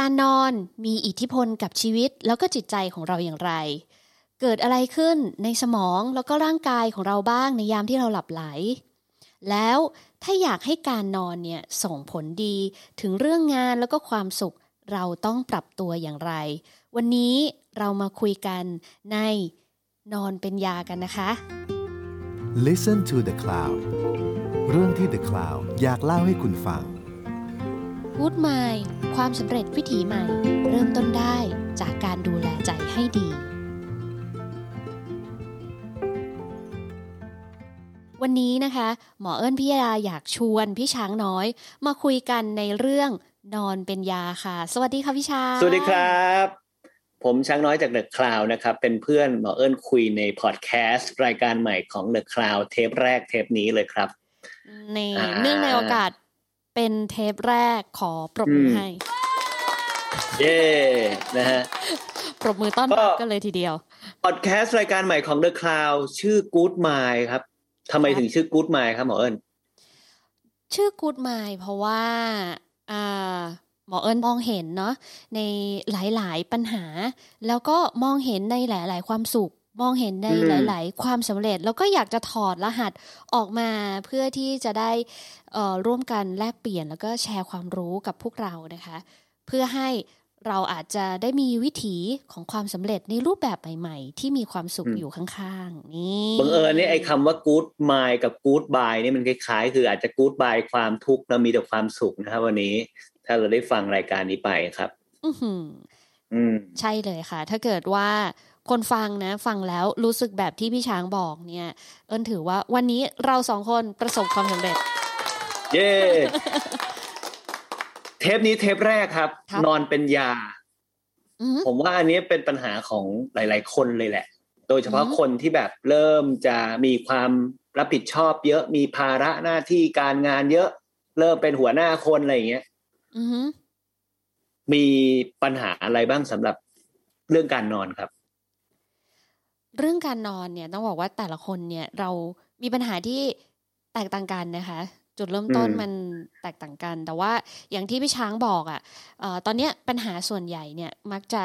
การนอนมีอิทธิพลกับชีวิตแล้วก็จิตใจของเราอย่างไรเกิดอะไรขึ้นในสมองแล้วก็ร่างกายของเราบ้างในยามที่เราหลับไหลแล้วถ้าอยากให้การนอนเนี่ยส่งผลดีถึงเรื่องงานแล้วก็ความสุขเราต้องปรับตัวอย่างไรวันนี้เรามาคุยกันในนอนเป็นยากันนะคะ Listen to the Cloud เรื่องที่ The Cloud อยากเล่าให้คุณฟัง Good Mind ความสำเร็จวิถีใหม่เริ่มต้นได้จากการดูแลใจให้ดีวันนี้นะคะหมอเอิญพิยาอยากชวนพี่ช้างน้อยมาคุยกันในเรื่องนอนเป็นยาค่ะสวัสดีค่ะพี่ช้างสวัสดีครับผมช้างน้อยจาก The Cloud นะครับเป็นเพื่อนหมอเอิญคุยในพอดแคสต์รายการใหม่ของ The Cloud เทปแรกเทปนี้เลยครับนี่เนื่องในโอกาสเป็นเทปแรกขอปรบมือให้เย้นะฮะปรบมือต้อนรับกันเลยทีเดียวพอดแคสต์รายการใหม่ของ The Cloud ชื่อ Good Mind ครับทำไมถึงชื่อ Good Mind ครับหมอเอิญชื่อ Good Mind เพราะว่าหมอเอิญมองเห็นเนาะในหลายๆปัญหาแล้วก็มองเห็นในหลายๆความสุขมองเห็นในหลายๆความสำเร็จแล้วก็อยากจะถอดรหัสออกมาเพื่อที่จะได้ร่วมกันแลกเปลี่ยนแล้วก็แชร์ความรู้กับพวกเรานะคะเพื่อให้เราอาจจะได้มีวิถีของความสำเร็จในรูปแบบใหม่ๆที่มีความสุขอยู่ข้างๆนี่บังเอิญนี่ไอ้คำว่า Good Mind กับ Good Bye นี่มันคล้ายๆคืออาจจะ Good Bye ความทุกข์แล้วมีแต่ความสุขนะครับวันนี้ถ้าเราได้ฟังรายการนี้ไปครับใช่เลยค่ะถ้าเกิดว่าคนฟังนะฟังแล้วรู้สึกแบบที่พี่ช้างบอกเนี่ยเอิญถือว่าวันนี้เราสองคนประสบความสำเร็จเย้ เทปนี้เทปแรกครับนอนเป็นยาผมว่าอันนี้เป็นปัญหาของหลายๆคนเลยแหละโดยเฉพาะคนที่แบบเริ่มจะมีความรับผิดชอบเยอะมีภาระหน้าที่การงานเยอะเริ่มเป็นหัวหน้าคนอะไรอย่างเงี้ยมีปัญหาอะไรบ้างสำหรับเรื่องการนอนครับเรื่องการนอนเนี่ยต้องบอกว่าแต่ละคนเนี่ยเรามีปัญหาที่แตกต่างกันนะคะจุดเริ่มต้นมันแตกต่างกันแต่ว่าอย่างที่พี่ช้างบอกอ่ะตอนนี้ปัญหาส่วนใหญ่เนี่ยมักจะ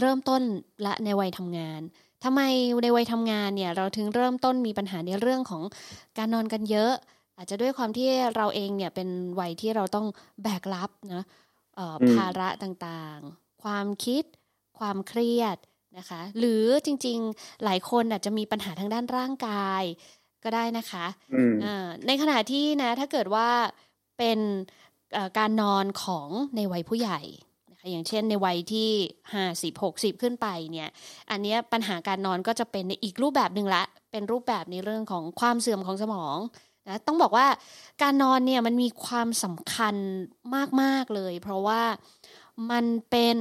เริ่มต้นละในวัยทำงานทำไมในวัยทำงานเนี่ยเราถึงเริ่มต้นมีปัญหาในเรื่องของการนอนกันเยอะอาจจะด้วยความที่เราเองเนี่ยเป็นวัยที่เราต้องแบกรับนะภาระต่างๆความคิดความเครียดนะคะหรือจริงๆหลายคนอาจจะมีปัญหาทางด้านร่างกายก็ได้นะคะในขณะที่นะถ้าเกิดว่าเป็นการนอนของในวัยผู้ใหญ่นะคะอย่างเช่นในวัยที่50 60ขึ้นไปเนี่ยอันเนี้ยปัญหาการนอนก็จะเป็นในอีกรูปแบบนึงละเป็นรูปแบบในเรื่องของความเสื่อมของสมองนะต้องบอกว่าการนอนเนี่ยมันมีความสำคัญมากๆเลยเพราะว่ามันเป็น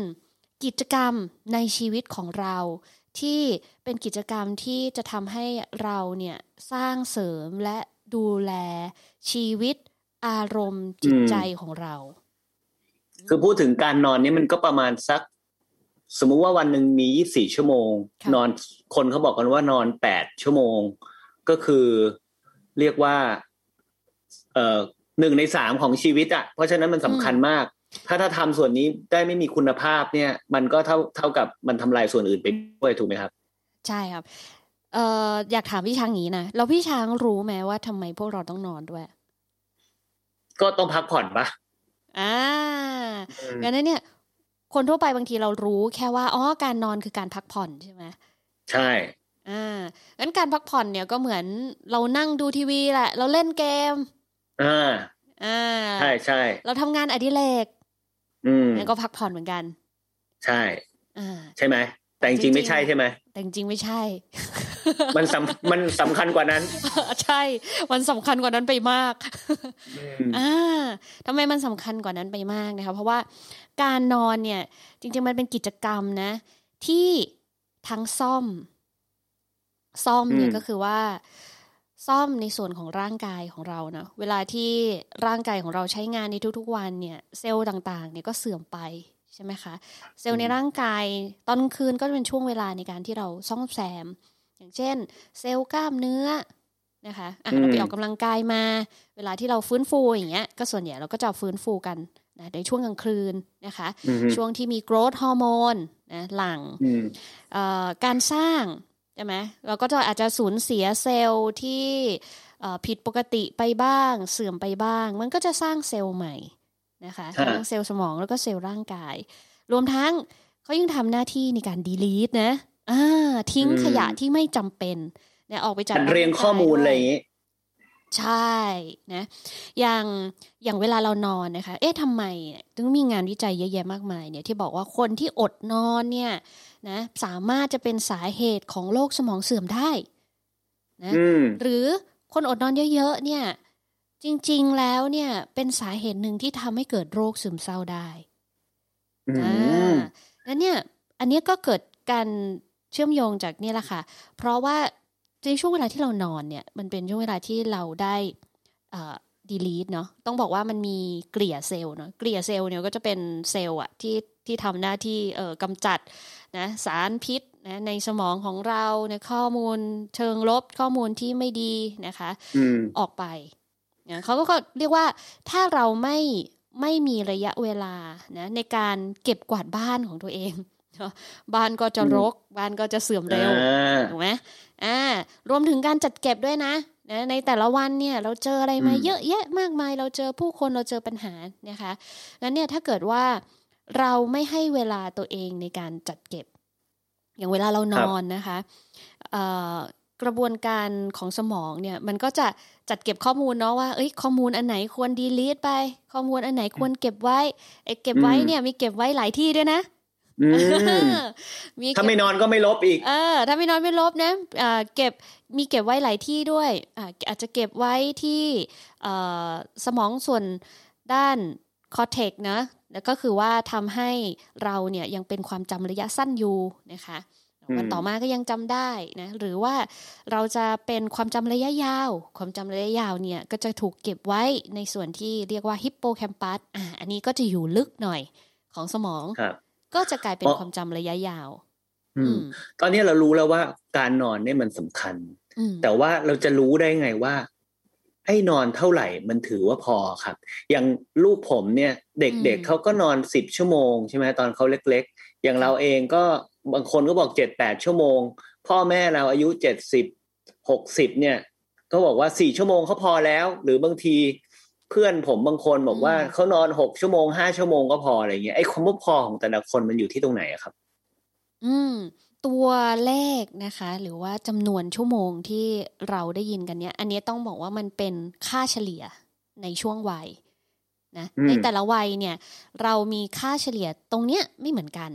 กิจกรรมในชีวิตของเราที่เป็นกิจกรรมที่จะทำให้เราเนี่ยสร้างเสริมและดูแลชีวิตอารมณ์จิตใจของเราคือพูดถึงการนอนนี่มันก็ประมาณสักสมมุติว่าวันหนึ่งมี24ชั่วโมงนอนคนเขาบอกกันว่านอน8ชั่วโมงก็คือเรียกว่า1ใน3ของชีวิตอ่ะเพราะฉะนั้นมันสำคัญมากถ้าทำส่วนนี้ได้ไม่มีคุณภาพเนี่ยมันก็เท่ากับมันทำลายส่วนอื่นไปด้วยถูกไหมครับใช่ครับอยากถามพี่ช้างงี้นะแล้วพี่ช้างรู้ไหมว่าทำไมพวกเราต้องนอนด้วยก็ต้องพักผ่อนปะงั้นเนี่ยคนทั่วไปบางทีเรารู้แค่ว่าอ๋อการนอนคือการพักผ่อนใช่ไหมใช่งั้นการพักผ่อนเนี่ยก็เหมือนเรานั่งดูทีวีแหละเราเล่นเกมใช่ๆเราทำงานอดิเรกแล้วก็พักผ่อนเหมือนกันใช่ใช่ไหมแต่จริงๆไม่ใช่ใช่ไหมแต่จริงๆไม่ใช่ มันสำคัญกว่านั้น ใช่มันสำคัญกว่านั้นไปมาก ทำไมมันสำคัญกว่านั้นไปมากนะคะเพราะว่าการนอนเนี่ยจริงๆมันเป็นกิจกรรมนะที่ทั้งซ่อมเนี่ยก็คือว่าซ่อมในส่วนของร่างกายของเรานะเวลาที่ร่างกายของเราใช้งานในทุกๆวันเนี่ยเซลล์ต่างๆเนี่ยก็เสื่อมไปใช่ไหมคะเซลล์ในร่างกายตอนกลางคืนก็เป็นช่วงเวลาในการที่เราซ่อมแซมอย่างเช่นเซลล์กล้ามเนื้อนะคะเราไปออกกำลังกายมาเวลาที่เราฟื้นฟูอย่างเงี้ยก็ส่วนใหญ่เราก็จะฟื้นฟูกัน นะในช่วงกลางคืนนะคะช่วงที่มีโกรทฮอร์โมนนะหลั่งการสร้างใช่ไหมเราก็จะอาจจะสูญเสียเซลล์ที่ผิดปกติไปบ้างเสื่อมไปบ้างมันก็จะสร้างเซลล์ใหม่นะคะทั้งเซลล์สมองแล้วก็เซลล์ร่างกายรวมทั้งเขายังทำหน้าที่ในการ delete นะทิ้งขยะที่ไม่จำเป็นเนี่ยออกไปจากการเรียงข้อมูลอะไรอย่างนี้ใช่นะอย่างเวลาเรานอนนะคะเอ๊ะทำไมถึงมีงานวิจัยเยอะแยะมากมายเนี่ยที่บอกว่าคนที่อดนอนเนี่ยนะสามารถจะเป็นสาเหตุของโรคสมองเสื่อมได้นะหรือคนอดนอนเยอะๆเนี่ยจริงๆแล้วเนี่ยเป็นสาเหตุหนึ่งที่ทำให้เกิดโรคซึมเศร้าได้แล้วเนี่ยอันนี้ก็เกิดการเชื่อมโยงจากนี่แหละค่ะเพราะว่าในช่วงเวลาที่เรานอนเนี่ยมันเป็นช่วงเวลาที่เราได้delete เนาะต้องบอกว่ามันมีเกลี่ยเซลล์เนาะเกลี่ยเซลล์เนี่ยก็จะเป็นเซลล์อะที่ทำหน้าที่กำจัดนะสารพิษนะในสมองของเราในข้อมูลเชิงลบข้อมูลที่ไม่ดีนะคะออกไปนะเขาก็เรียกว่าถ้าเราไม่มีระยะเวลานะในการเก็บกวาดบ้านของตัวเองบ้านก็จะรกบ้านก็จะเสื่อมเร็วถูกไหมรวมถึงการจัดเก็บด้วยนะในแต่ละวันเนี่ยเราเจออะไรมาเยอะแยะมากมายเราเจอผู้คนเราเจอปัญหานะคะงั้นเนี่ยถ้าเกิดว่าเราไม่ให้เวลาตัวเองในการจัดเก็บอย่างเวลาเรานอนนะคะกระบวนการของสมองเนี่ยมันก็จะจัดเก็บข้อมูลเนาะว่าข้อมูลอันไหนควร delete ไปข้อมูลอันไหนควรเก็บไว้เก็บไว้เนี่ยมีเก็บไว้หลายที่ด้วยนะถ้าไม่นอนก็ไม่ลบอีกถ้าไม่นอนไม่ลบนะเก็บมีเก็บไว้หลายที่ด้วยอาจจะเก็บไว้ที่สมองส่วนด้านคอร์เทกซ์นะแล้วก็คือว่าทำให้เราเนี่ยยังเป็นความจำระยะสั้นอยู่นะคะวันต่อมาก็ยังจำได้นะหรือว่าเราจะเป็นความจำระยะยาวความจำระยะยาวเนี่ยก็จะถูกเก็บไว้ในส่วนที่เรียกว่าฮิปโปแคมปัสอันนี้ก็จะอยู่ลึกหน่อยของสมองก็จะกลายเป็นความจำระยะยาวตอนนี้เรารู้แล้วว่าการนอนเนี่ยมันสำคัญแต่ว่าเราจะรู้ได้ไงว่าให้นอนเท่าไหร่มันถือว่าพอครับอย่างลูกผมเนี่ยเด็กๆเขาก็นอน10ชั่วโมงใช่ไหมตอนเขาเล็กๆอย่างเราเองก็บางคนก็บอก 7-8 ชั่วโมงพ่อแม่เราอายุ70 60เนี่ยก็บอกว่า4ชั่วโมงเขาพอแล้วหรือบางทีเพื่อนผมบางคนบอกว่าเขานอน6ชั่วโมง5ชั่วโมงก็พออะไรอย่างเงี้ยไอ้ความพอของแต่ละคนมันอยู่ที่ตรงไหนครับตัวเลขนะคะหรือว่าจำนวนชั่วโมงที่เราได้ยินกันเนี้ยอันนี้ต้องบอกว่ามันเป็นค่าเฉลี่ยในช่วงวัยนะในแต่ละวัยเนี่ยเรามีค่าเฉลี่ยตรงเนี้ยไม่เหมือนกัน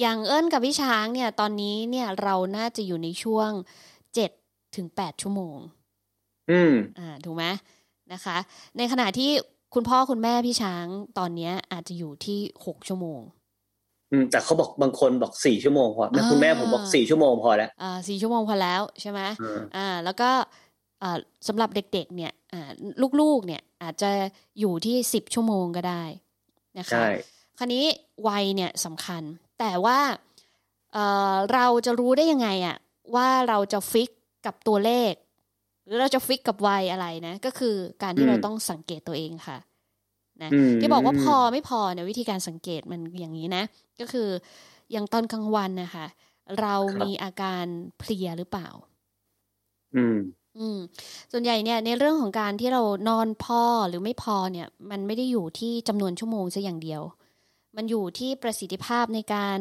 อย่างเอิ้นกับพี่ช้างเนี่ยตอนนี้เนี่ยเราน่าจะอยู่ในช่วง 7-8 ชั่วโมงถูกไหมนะคะในขณะที่คุณพ่อคุณแม่พี่ช้างตอนนี้อาจจะอยู่ที่6ชั่วโมงแต่เขาบอกบางคนบอก4ชั่วโมงพอนะคุณแม่ผมบอก4ชั่วโมงพอแล้ว4ชั่วโมงพอแล้วใช่ไหมแล้วก็สำหรับเด็กๆเนี่ยลูกๆเนี่ยอาจจะอยู่ที่10ชั่วโมงก็ได้นะคะคราวนี้วัยเนี่ยสำคัญแต่ว่าเราจะรู้ได้ยังไงอะว่าเราจะฟิกกับตัวเลขหรือเราจะฟิกกับวัยอะไรนะก็คือการที่เราต้องสังเกตตัวเองค่ะนะที่บอกว่าพอไม่พอเนี่ยวิธีการสังเกตมันอย่างนี้นะก็คืออย่างตอนกลางวันนะคะเรามีอาการเพลียหรือเปล่าส่วนใหญ่เนี่ยในเรื่องของการที่เรานอนพอหรือไม่พอเนี่ยมันไม่ได้อยู่ที่จำนวนชั่วโมงซะอย่างเดียวมันอยู่ที่ประสิทธิภาพในการ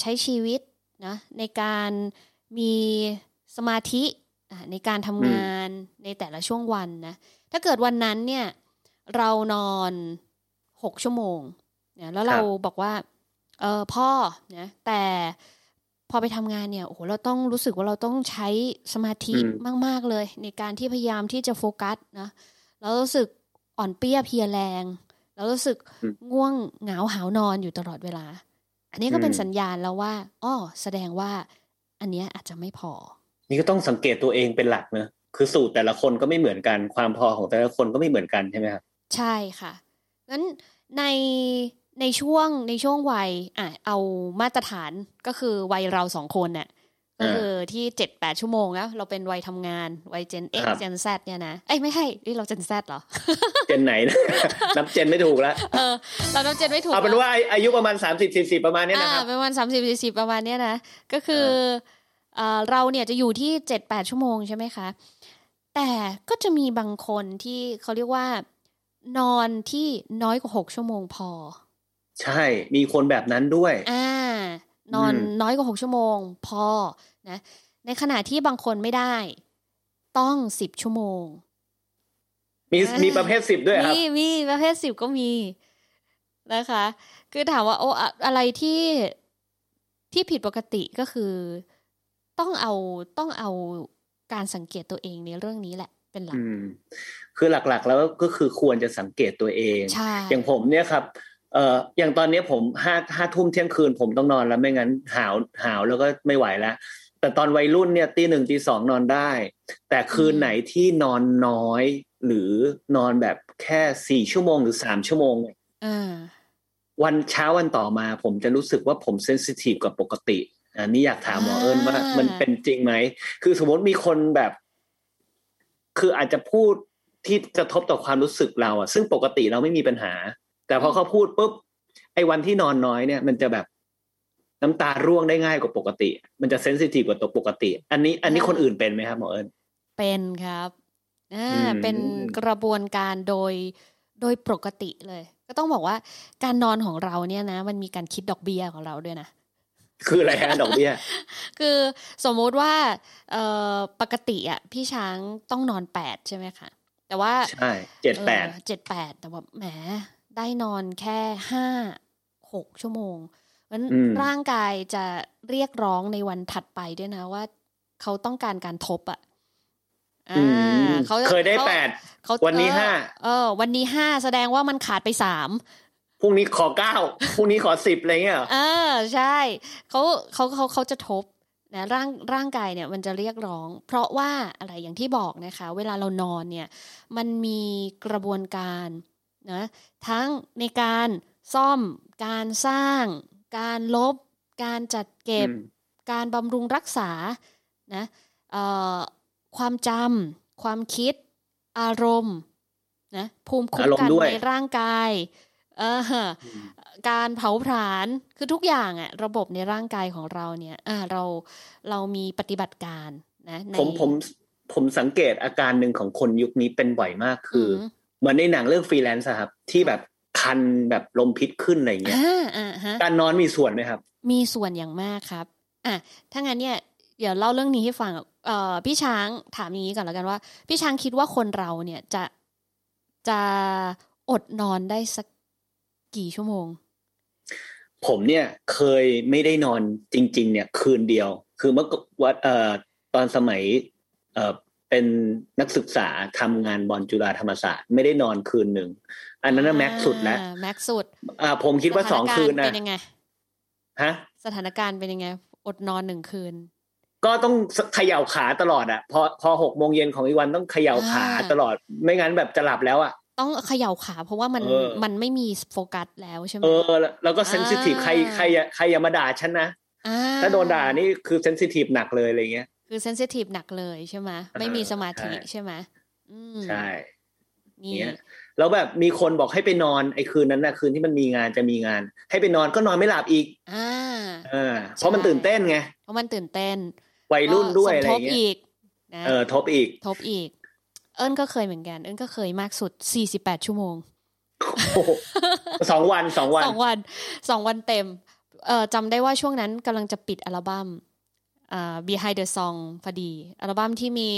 ใช้ชีวิตนะในการมีสมาธิในการทำงานในแต่ละช่วงวันนะถ้าเกิดวันนั้นเนี่ยเรานอน6ชั่วโมงนะแล้วเราบอกว่าพ่อนะแต่พอไปทำงานเนี่ยโอ้โหเราต้องรู้สึกว่าเราต้องใช้สมาธิมากๆเลยในการที่พยายามที่จะโฟกัสนะแล้วรู้สึกอ่อนเปรี้ยเพลียแรงแล้วรู้สึกง่วงเหงาหาวนอนอยู่ตลอดเวลาอันนี้ก็เป็นสัญญาณแล้วว่าแสดงว่าอันเนี้ยอาจจะไม่พอนี่ก็ต้องสังเกตตัวเองเป็นหลักนะคือสูตรแต่ละคนก็ไม่เหมือนกันความพอของแต่ละคนก็ไม่เหมือนกันใช่ไหมครับใช่ค่ะงั้นในช่วงวัยเอามาตรฐานก็คือวัยเรา2คนเนี่ย ก็คือที่ 7-8 ชั่วโมงแล้วเราเป็นวัยทำงานวัย Gen X Gen Z เนี่ยนะเอ้ยไม่ใช่นี่เรา Gen Z เหรอ Gen ไหนนะนับ Gen ไม่ถูกแล้วเรานับ Gen ไม่ถูกเอาเป็นว่าอายุประมาณ 30-40 ประมาณนี้นะครับประมาณ 30-40 ประมาณนี้นะก็คือเราเนี่ยจะอยู่ที่ 7-8 ชั่วโมงใช่ไหมคะแต่ก็จะมีบางคนที่เขาเรียกว่านอนที่น้อยกว่า6ชั่วโมงพอใช่มีคนแบบนั้นด้วยนอนน้อยกว่า6ชั่วโมงพอนะในขณะที่บางคนไม่ได้ต้อง10ชั่วโมงมีประเภท10ด้วยครับมีประเภท10ก็มีนะคะคือถามว่าโอ้อะไรที่ผิดปกติก็คือต้องเอาการสังเกตตัวเองในเรื่องนี้แหละเป็นหลักคือหลักๆแล้วก็คือควรจะสังเกตตัวเองอย่างผมเนี่ยครับอย่างตอนนี้ผมห้าทุ่มเที่ยงคืนผมต้องนอนแล้วไม่งั้นหาวแล้วก็ไม่ไหวแล้วแต่ตอนวัยรุ่นเนี่ยตีหนึ่งตีสองนอนได้แต่คืนไหนที่นอนน้อยหรือนอนแบบแค่4 ชั่วโมงหรือ3 ชั่วโมงวันเช้าวันต่อมาผมจะรู้สึกว่าผมเซนซิทีฟกว่าปกติอันนี้อยากถามหมอเอิญว่ามันเป็นจริงไหมคือสมมติมีคนแบบคืออาจจะพูดที่กระทบต่อความรู้สึกเราอ่ะซึ่งปกติเราไม่มีปัญหาแต่พอเขาพูดปุ๊บไอ้วันที่นอนน้อยเนี่ยมันจะแบบน้ำตาร่วงได้ง่ายกว่าปกติมันจะเซนซิทีฟกว่าตัวปกติอันนี้คนอื่นเป็นไหมครับหมอเอิญเป็นครับเป็นกระบวนการโดยปกติเลยก็ต้องบอกว่าการนอนของเราเนี่ยนะมันมีการคิดดอกเบี้ยของเราด้วยนะคืออะไรฮะดอกเบี้ยคือสมมติว่าปกติอ่ะพี่ช้างต้องนอน8ใช่ไหมคะแต่ว่าใช่7-8แต่ว่าแหมได้นอนแค่5-6 ชั่วโมงงั้นร่างกายจะเรียกร้องในวันถัดไปด้วยนะว่าเขาต้องการการทบอ่ะเคยได้8วันนี้5วันนี้5แสดงว่ามันขาดไป3พรุ่งนี้ขอ9พรุ่งนี้ขอ10อะไรเงี้ยใช่เขาจะทบนะร่างกายเนี่ยมันจะเรียกร้องเพราะว่าอะไรอย่างที่บอกนะคะเวลาเรานอนเนี่ยมันมีกระบวนการนะทั้งในการซ่อมการสร้างการลบการจัดเก็บการบำรุงรักษานะความจำความคิดอารมณ์นะภูมิคุ้มกันในร่างกายการเผาผลาญคือทุกอย่างอ่ะระบบในร่างกายของเราเนี่ยเรามีปฏิบัติการนะผมสังเกตอาการหนึ่งของคนยุคนี้เป็นบ่อยมากคือเหมือนในหนังเรื่องฟรีแลนซ์ครับที่แบบคันแบบลมพิษขึ้นอะไรอย่างเงี้ยการนอนมีส่วนไหมครับมีส่วนอย่างมากครับถ้างั้นเนี่ยเดี๋ยวเล่าเรื่องนี้ให้ฟังพี่ช้างถามอย่างนี้ก่อนแล้วกันว่าพี่ช้างคิดว่าคนเราเนี่ยจะอดนอนได้สักกี่ชั่วโมงผมเนี่ยเคยไม่ได้นอนจริงๆเนี่ยคืนเดียวคือเมื่อวันตอนสมัยเป็นนักศึกษาทำงานบอลจุฬาธรรมศาสตร์ไม่ได้นอนคืนหนึ่งอันนั้นน่ะแม็กซ์สุดแล้วแม็กซ์สุดผมคิดว่า2คืนนะสถานการณ์เป็นยังไงอดนอน1คืนก็ต้องเขย่าขาตลอดพอ 18:00 นของอีกวันต้องเขย่าขาตลอดไม่งั้นแบบจะหลับแล้วอ่ะต้องเขย่าขาเพราะว่ามันไม่มีโฟกัสแล้วใช่ไหมแล้วก็เซนซิทีฟใครอย่ามาด่าฉันนะถ้าโดนด่านี่คือเซนซิทีฟหนักเลยอะไรเงี้ยคือเซนซิทีฟหนักเลยใช่ไหมไม่มีสมาธิใช่ไหมใช่เนี่ยแล้วแบบมีคนบอกให้ไปนอนไอ้คืนนั้นนะคืนที่มันมีงานจะมีงานให้ไปนอนก็นอนไม่หลับอีกเพราะมันตื่นเต้นไงเพราะมันตื่นเต้นวัยรุ่นด้วยอะไรเงี้ยทบอีกเอิญก็เคยเหมือนกันเอิญก็เคยมากสุด48ชั่วโมง2วันเต็มจำได้ว่าช่วงนั้นกำลังจะปิดอัลบั้มBehind the Song พอดีอัลบั้มที่มี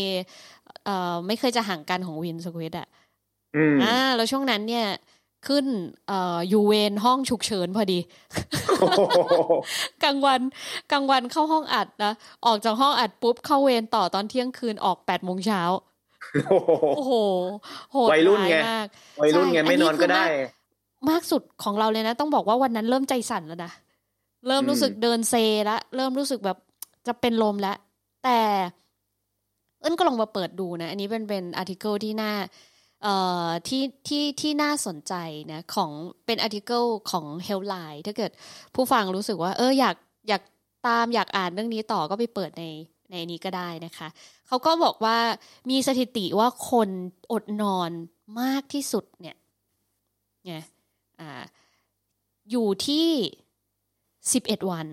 ไม่เคยจะห่างกันของวินสควิดอ่ะแล้วช่วงนั้นเนี่ยขึ้นอยู่เวรห้องฉุกเฉินพอดี กลางวันเข้าห้องอัดนะออกจากห้องอัดปุ๊บเข้าเวรต่อตอนเที่ยงคืนออก 8:00 นโอ้โหวัยรุ่นไงไม่นอนก็ได้มากสุดของเราเลยนะต้องบอกว่าวันนั้นเริ่มใจสั่นแล้วนะเริ่มรู้สึกเดินเซละเริ่มรู้สึกแบบจะเป็นลมแล้วแต่เอิ้นก็ลงมาเปิดดูนะอันนี้เป็นอาร์ติเคิลที่น่าที่น่าสนใจนะของเป็นอาร์ติเคิลของ Healthline ถ้าเกิดผู้ฟังรู้สึกว่าอยาก ตามอยากอ่านเรื่องนี้ต่อก็ไปเปิดในนี้ก็ได้นะคะเขาก็บอกว่ามีสถิติว่าคนอดนอนมากที่สุดเนี่ยอยู่ที่11วัน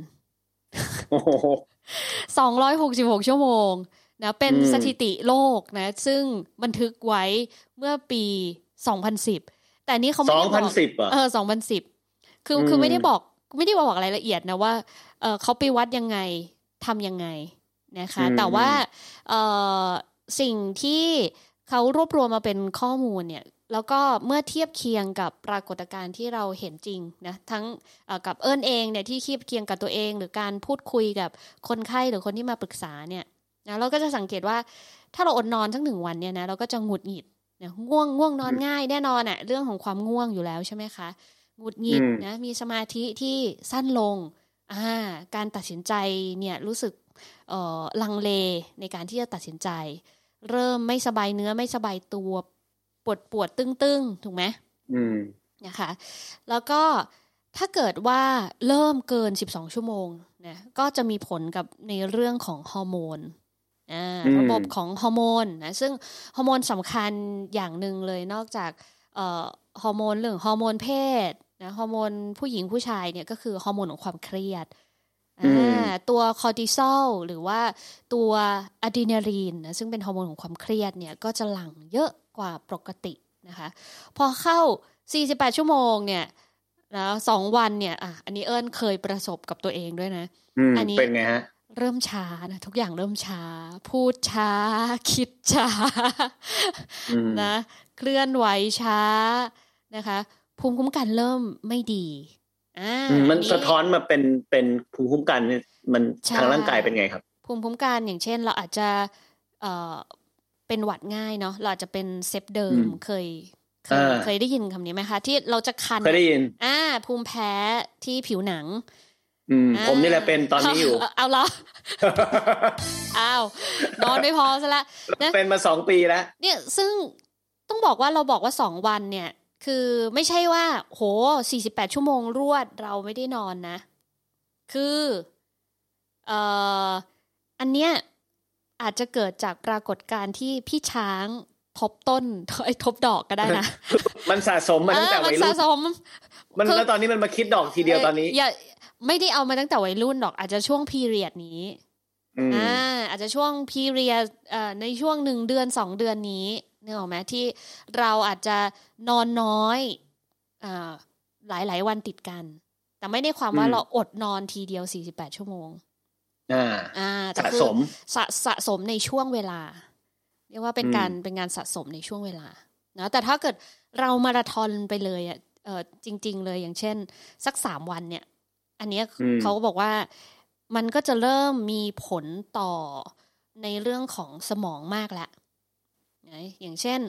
266 ชั่วโมงนะเป็นสถิติโลกนะซึ่งบันทึกไว้เมื่อปี2010แต่นี้เขาไม่ได้บอก2010คือไม่ได้บอกรายละเอียดนะว่าเขาไปวัดยังไงทำยังไงนะคะแต่ว่าสิ่งที่เขารวบรวมมาเป็นข้อมูลเนี่ยแล้วก็เมื่อเทียบเคียงกับปรากฏการณ์ที่เราเห็นจริงนะทั้งกับเอิ้นเองเนี่ยที่เทียบเคียงกับตัวเองหรือการพูดคุยกับคนไข้หรือคนที่มาปรึกษาเนี่ยนะเราก็จะสังเกตว่าถ้าเราอดนอนสัก1วันเนี่ยนะเราก็จะหงุดหงิดนะง่วงนอนง่ายแน่นอนอ่ะเรื่องของความง่วงอยู่แล้วใช่ไหมคะหงุดหงิดนะมีสมาธิที่สั้นลงการตัดสินใจเนี่ยรู้สึกลังเลในการที่จะตัดสินใจเริ่มไม่สบายเนื้อไม่สบายตัวปวดตึงถูกไหมนะคะแล้วก็ถ้าเกิดว่าเริ่มเกิน12ชั่วโมงนะก็จะมีผลกับในเรื่องของฮอร์โมนระบบของฮอร์โมนนะซึ่งฮอร์โมนสำคัญอย่างหนึ่งเลยนอกจากฮอร์โมนเรื่องฮอร์โมนเพศนะฮอร์โมนผู้หญิงผู้ชายเนี่ยก็คือฮอร์โมนของความเครียดตัวคอร์ติซอลหรือว่าตัวอะดรีนาลีนนะซึ่งเป็นฮอร์โมนของความเครียดเนี่ยก็จะหลั่งเยอะกว่าปกตินะคะพอเข้า48ชั่วโมงเนี่ยแล้ว2วันเนี่ยอันนี้เอิ้นเคยประสบกับตัวเองด้วยนะอันนี้เป็นไงฮะเริ่มช้านะทุกอย่างเริ่มช้าพูดช้าคิดช้านะเคลื่อนไหวช้านะคะภูมิคุ้มกันเริ่มไม่ดีมันสะท้อนมาเป็นภูมิคุ้มกันมันทางร่างกายเป็นไงครับภูมิคุ้มกันอย่างเช่นเราอาจจะเป็นหวัดง่ายเนาะเราอาจจะเป็นเซฟเดิมเคยได้ยินคำนี้ไหมคะที่เราจะคันเคยได้ยินภูมิแพ้ที่ผิวหนังผมนี่แหละเป็นตอนนี้อยู่เอาเหรอ อ้าวนอนไม่พอซะละนะเป็นมา2ปีแล้วเนี่ยซึ่งต้องบอกว่าเราบอกว่า2วันเนี่ยคือไม่ใช่ว่าโห48ชั่วโมงรวดเราไม่ได้นอนนะคืออันเนี้ยอาจจะเกิดจากปรากฏการณ์ที่พี่ช้างทบต้นทบดอกก็ได้นะ มันสะสมมาตั้งแต่วัยรุ่นมันแล้วตอนนี้มันมาคิดดอกทีเดียวตอนนี้อย่าไม่ได้เอามาตั้งแต่วัยรุ่นหรอกอาจจะช่วงพีเรียดนี้อาจจะช่วงพีเรียดในช่วง1เดือน2เดือนนี้นึกออกไหมที่เราอาจจะนอนน้อยหลายๆวันติดกันแต่ไม่ได้ความว่าเราอดนอนทีเดียว48ชั่วโมงสะสมสะสมในช่วงเวลาเรียกว่าเป็นการสะสมในช่วงเวลานะแต่ถ้าเกิดเรามาราธอนไปเลยจริงๆเลยอย่างเช่นสัก3วันเนี่ยอันนี้เขาก็บอกว่ามันก็จะเริ่มมีผลต่อในเรื่องของสมองมากแล้วอย่างเช่น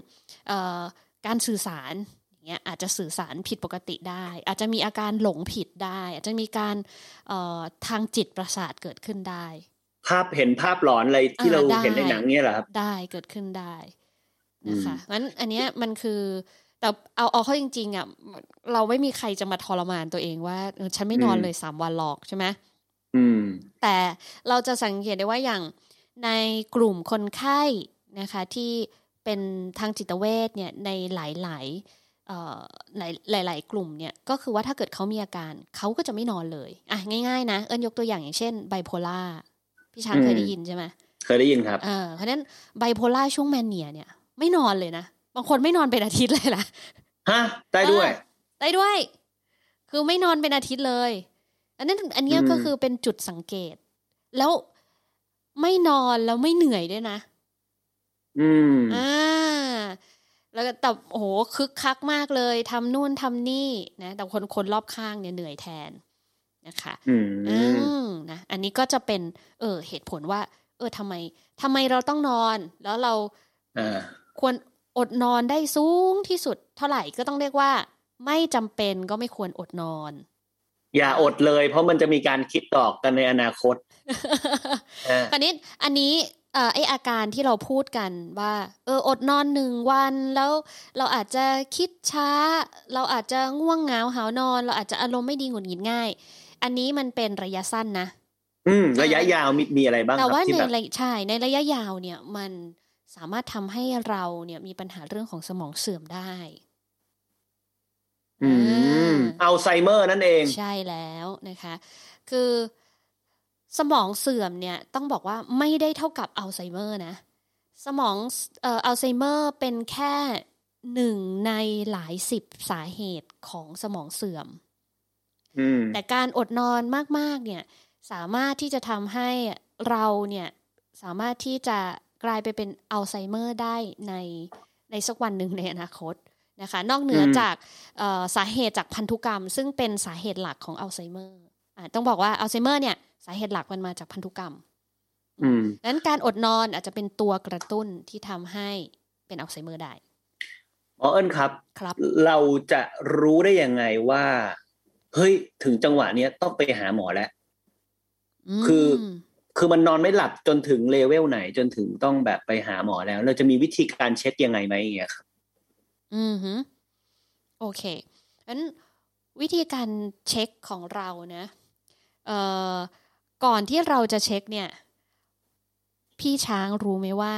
การสื่อสารอย่างเงี้ยอาจจะสื่อสารผิดปกติได้อาจจะมีอาการหลงผิดได้อาจจะมีการทางจิตประสาทเกิดขึ้นได้เห็นภาพหลอนอะไรที่เราเห็นในหนังเนี่ยเหรอครับได้เกิดขึ้นได้นะคะงั้นอันเนี้ยมันคือแต่เอาเข้าจริงๆอ่ะเราไม่มีใครจะมาทรมานตัวเองว่าฉันไม่นอนเลย3วันหรอกใช่ไหมแต่เราจะสังเกตได้ว่าอย่างในกลุ่มคนไข้นะคะที่เป็นทางจิตเวชเนี่ยในหลายกลุ่มเนี่ยก็คือว่าถ้าเกิดเขามีอาการเขาก็จะไม่นอนเลยง่ายๆนะเอิ้นยกตัวอย่างเช่นไบโพล่าพี่ช้างเคยได้ยินใช่ไหมเคยได้ยินครับเพราะฉะนั้นไบโพล่าช่วงแมเนียเนี่ยไม่นอนเลยนะบางคนไม่นอนเป็นอาทิตย์เลยล่ะฮะได้ด้วยคือไม่นอนเป็นอาทิตย์เลยอันนี้ก็คือเป็นจุดสังเกตแล้วไม่นอนแล้วไม่เหนื่อยด้วยนะแล้วก็แต่โอ้โหคึกคักมากเลยทำนู่นทำนี่นะแต่คนรอบข้างเนี่ยเหนื่อยแทนนะคะนะอันนี้ก็จะเป็นเหตุผลว่าทำไมเราต้องนอนแล้วเราควรอดนอนได้สูงที่สุดเท่าไหร่ก็ต้องเรียกว่าไม่จำเป็นก็ไม่ควรอดนอนอย่าอดเลยเพราะมันจะมีการคิดต่อกันในอนาคตคราวนี้อันนี้ไออาการที่เราพูดกันว่าอดนอน1วันแล้วเราอาจจะคิดช้าเราอาจจะง่วงเหงาหาวนอนเราอาจจะอารมณ์ไม่ดีหงุดหงิดง่ายอันนี้มันเป็นระยะสั้นนะ ระยะยาวมีอะไรบ้างครับแต่ว่าในระยะยาวเนี่ยมันสามารถทำให้เราเนี่ยมีปัญหาเรื่องของสมองเสื่อมได้อัลไซเมอร์นั่นเองใช่แล้วนะคะคือสมองเสื่อมเนี่ยต้องบอกว่าไม่ได้เท่ากับอัลไซเมอร์นะสมองอัลไซเมอร์เป็นแค่1ในหลายสิบสาเหตุของสมองเสื่อมแต่การอดนอนมากๆเนี่ยสามารถที่จะทำให้เราเนี่ยสามารถที่จะกลายไปเป็นอัลไซเมอร์ได้ในสักวันหนึ่งในอนาคตนะคะนอกเหนือจากสาเหตุจากพันธุกรรมซึ่งเป็นสาเหตุหลักของอัลไซเมอร์ต้องบอกว่าอัลไซเมอร์เนี่ยสาเหตุหลักมันมาจากพันธุกรรมดังนั้นการอดนอนอาจจะเป็นตัวกระตุ้นที่ทำให้เป็นอัลไซเมอร์ได้อ๋อเอิ้นครับเราจะรู้ได้ยังไงว่าเฮ้ยถึงจังหวะนี้ต้องไปหาหมอแล้วคือมันนอนไม่หลับจนถึงเลเวลไหนจนถึงต้องแบบไปหาหมอแล้วเราจะมีวิธีการเช็คยังไงไหมอย่างเงี้ยครับอือฮึโอเคงั้นวิธีการเช็คของเรานะก่อนที่เราจะเช็คเนี่ยพี่ช้างรู้ไหมว่า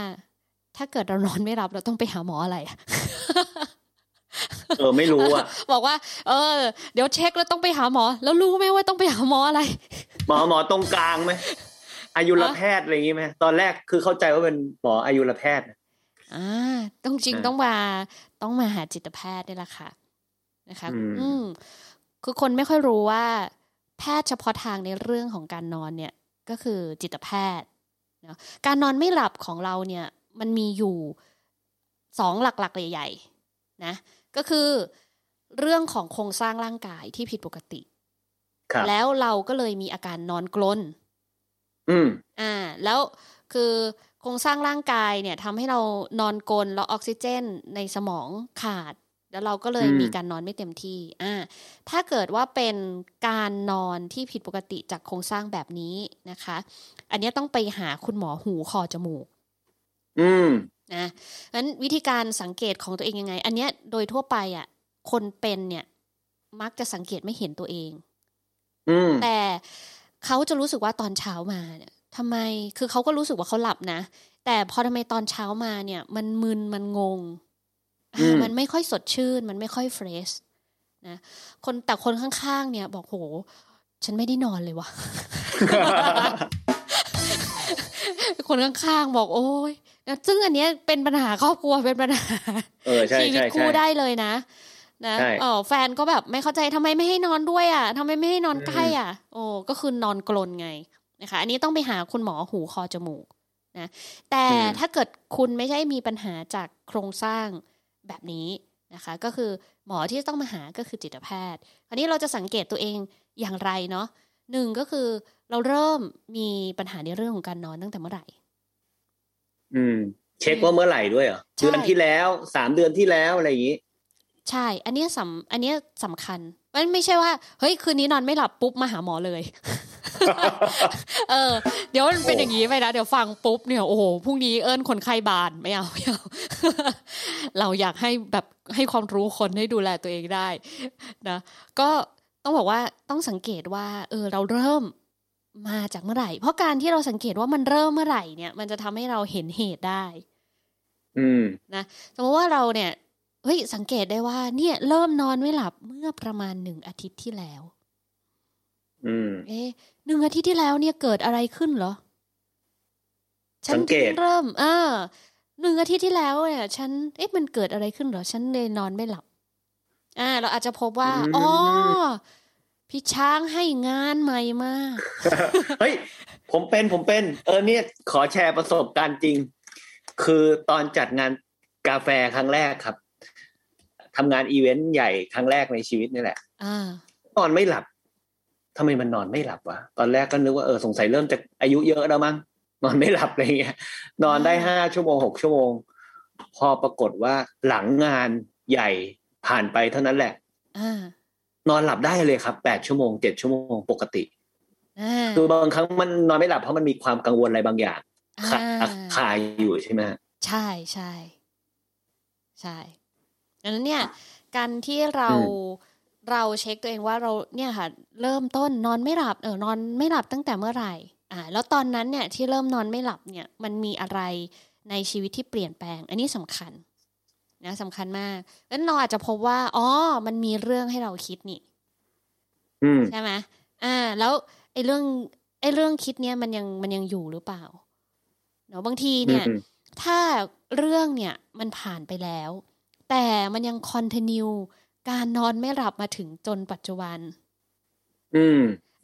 ถ้าเกิดเรานอนไม่หลับเราต้องไปหาหมออะไรไม่รู้อ่ะบอกว่าเดี๋ยวเช็คแล้วต้องไปหาหมอแล้วรู้ไหมว่าต้องไปหาหมออะไรหมอตรงกลางไหมอายุรแพทย์อะไรอย่างงี้ไหมตอนแรกคือเข้าใจว่าเป็นหมออายุรแพทย์ต้องจริงต้องมาหาจิตแพทย์นี่แหละค่ะนะคะคือคนไม่ค่อยรู้ว่าแพทย์เฉพาะทางในเรื่องของการนอนเนี่ยก็คือจิตแพทย์นะการนอนไม่หลับของเราเนี่ยมันมีอยู่2หลักๆใหญ่ๆนะก็คือเรื่องของโครงสร้างร่างกายที่ผิดปกติแล้วเราก็เลยมีอาการนอนกลนแล้วคือโครงสร้างร่างกายเนี่ยทำให้เรานอนกลนแล้วออกซิเจนในสมองขาดแล้วเราก็เลยมีการนอนไม่เต็มที่ถ้าเกิดว่าเป็นการนอนที่ผิดปกติจากโครงสร้างแบบนี้นะคะอันนี้ต้องไปหาคุณหมอหูคอจมูกนะงั้นวิธีการสังเกตของตัวเองยังไงอันเนี้ยโดยทั่วไปอ่ะคนเป็นเนี่ยมักจะสังเกตไม่เห็นตัวเองแต่เขาจะรู้สึกว่าตอนเช้ามาเนี่ยทำไมคือเขาก็รู้สึกว่าเขาหลับนะแต่พอทำไมตอนเช้ามาเนี่ยมันมึนมันงงมันไม่ค่อยสดชื่นมันไม่ค่อยเฟรชนะคนข้างๆเนี่ยบอกโหฉันไม่ได้นอนเลยว่ะ คนข้างๆบอกโอ๊ยนะซึ่งอันเนี้ยเป็นปัญหาครอบครัวเป็นปัญหาชีวิตคู่ได้เลยนะแฟนก็แบบไม่เข้าใจทำไมไม่ให้นอนด้วยอ่ะทำไมไม่ให้นอนใกล้อ่ะโอ้ก็คือนอนกลนไงนะคะอันนี้ต้องไปหาคุณหมอหูคอจมูกนะแต่ถ้าเกิดคุณไม่ใช่มีปัญหาจากโครงสร้างแบบนี้นะคะก็คือหมอที่ต้องมาหาก็คือจิตแพทย์อันนี้เราจะสังเกตตัวเองอย่างไรเนาะหนึ่งก็คือเราเริ่มมีปัญหาในเรื่องของการนอนตั้งแต่เมื่อไหร่เช็คว่าเมื่อไหร่ด้วยเหรอเดือนที่แล้ว3เดือนที่แล้วอะไรอย่างงี้ใช่อันนี้สำคัญมันไม่ใช่ว่าเฮ้ยคืนนี้นอนไม่หลับปุ๊บมาหาหมอเลย เดี๋ยวมันเป็นอย่างงี้ไปนะเดี๋ยวฟังปุ๊บเนี่ยโอ้โหพรุ่งนี้เอิ้นคนไข้บานไม่เอา เราอยากให้แบบให้ความรู้คนให้ดูแลตัวเองได้นะก็ต้องบอกว่าต้องสังเกตว่าเราเริ่มมาจากเมื่อไหร่เพราะการที่เราสังเกตว่ามันเริ่มเมื่อไหร่เนี่ยมันจะทำให้เราเห็นเหตุได้นะสมมติว่าเราเนี่ยเฮ้ยสังเกตได้ว่าเนี่ยเริ่มนอนไม่หลับเมื่อประมาณ1อาทิตย์ที่แล้ว1อาทิตย์ที่แล้วเนี่ยเกิดอะไรขึ้นเหรอฉันเริ่ม1อาทิตย์ที่แล้วเนี่ยฉันมันเกิดอะไรขึ้นเหรอฉันเลยนอนไม่หลับเราอาจจะพบว่าอ๋อพี่ช้างให้งานใหม่มากเฮ้ย ผมเป็นเนี่ยขอแชร์ประสบการณ์จริงคือตอนจัดงานกาแฟครั้งแรกครับทำงานอีเวนต์ใหญ่ครั้งแรกในชีวิตนี่แหละนอนไม่หลับทำไมมันนอนไม่หลับวะตอนแรกก็นึกว่าสงสัยเริ่มจากอายุเยอะแล้วมั้งนอนไม่หลับอะไรเงี้ยนอนได้5ชั่วโมง6ชั่วโมงพอปรากฏว่าหลังงานใหญ่ผ่านไปเท่านั้นแหละนอนหลับได้เลยครับ8ชั่วโมง7ชั่วโมงปกติคือบางครั้งมันนอนไม่หลับเพราะมันมีความกังวลอะไรบางอย่างคาอยู่ใช่ไหมใช่ใช่ใช่ดังนั้นเนี่ยการที่เรา เราเช็คตัวเองว่าเราเนี่ยค่ะเริ่มต้นนอนไม่หลับตั้งแต่เมื่อไหร่แล้วตอนนั้นเนี่ยที่เริ่มนอนไม่หลับเนี่ยมันมีอะไรในชีวิตที่เปลี่ยนแปลงอันนี้สำคัญนะสำคัญมากงั้นเราอาจจะพบว่าอ๋อมันมีเรื่องให้เราคิดนี่ใช่ไหมแล้วไอ้เรื่องคิดเนี่ยมันยังอยู่หรือเปล่าเนาะบางทีเนี่ยถ้าเรื่องเนี่ยมันผ่านไปแล้วแต่มันยังคอนทินิวการนอนไม่หลับมาถึงจนปัจจุบัน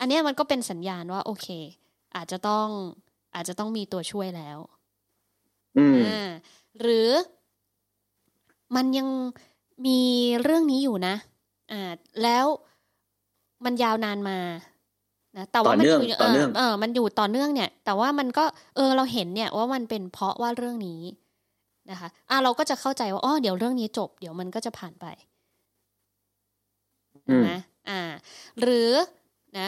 อันนี้มันก็เป็นสัญญาณว่าโอเคอาจจะต้องมีตัวช่วยแล้วหรือมันยังมีเรื่องนี้อยู่นะแล้วมันยาวนานมานะแต่ว่ามันอยู่มันอยู่ต่อเนื่องเนี่ยแต่ว่ามันก็เราเห็นเนี่ยว่ามันเป็นเพราะว่าเรื่องนี้นะคะเราก็จะเข้าใจว่าอ๋อเดี๋ยวเรื่องนี้จบเดี๋ยวมันก็จะผ่านไปนะหรือนะ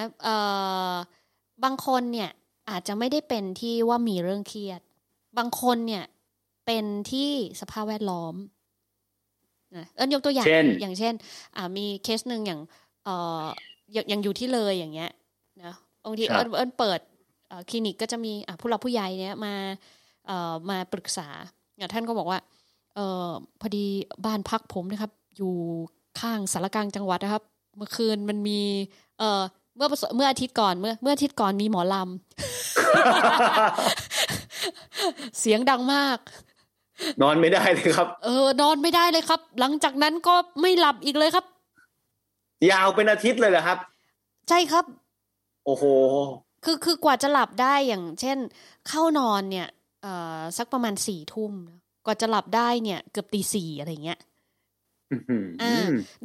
บางคนเนี่ยอาจจะไม่ได้เป็นที่ว่ามีเรื่องเครียดบางคนเนี่ยเป็นที่สภาพแวดล้อมนะยกตัวอย่างอย่างเช่นมีเคสนึงอย่างอย่างอยู่ที่เลยอย่างเงี้ยนะบางทีเอิญเปิดคลินิกก็จะมีผู้หลักผู้ใหญ่เนี่ยมาปรึกษาท่านก็บอกว่าพอดีบ้านพักผมนะครับอยู่ข้างศาลากลางจังหวัดนะครับเมื่อคืนมันมีเมื่ออาทิตย์ก่อนเมื่ออาทิตย์ก่อนมีหมอลำ เสียงดังมากนอนไม่ได้เลยครับนอนไม่ได้เลยครับหลังจากนั้นก็ไม่หลับอีกเลยครับยาวเป็นอาทิตย์เลยเหรอครับใช่ครับโอ้โหคือกว่าจะหลับได้อย่างเช่นเข้านอนเนี่ยสักประมาณ 4 ทุ่มกว่าจะหลับได้เนี่ยเกือบ 4:00 อะไรเงี้ย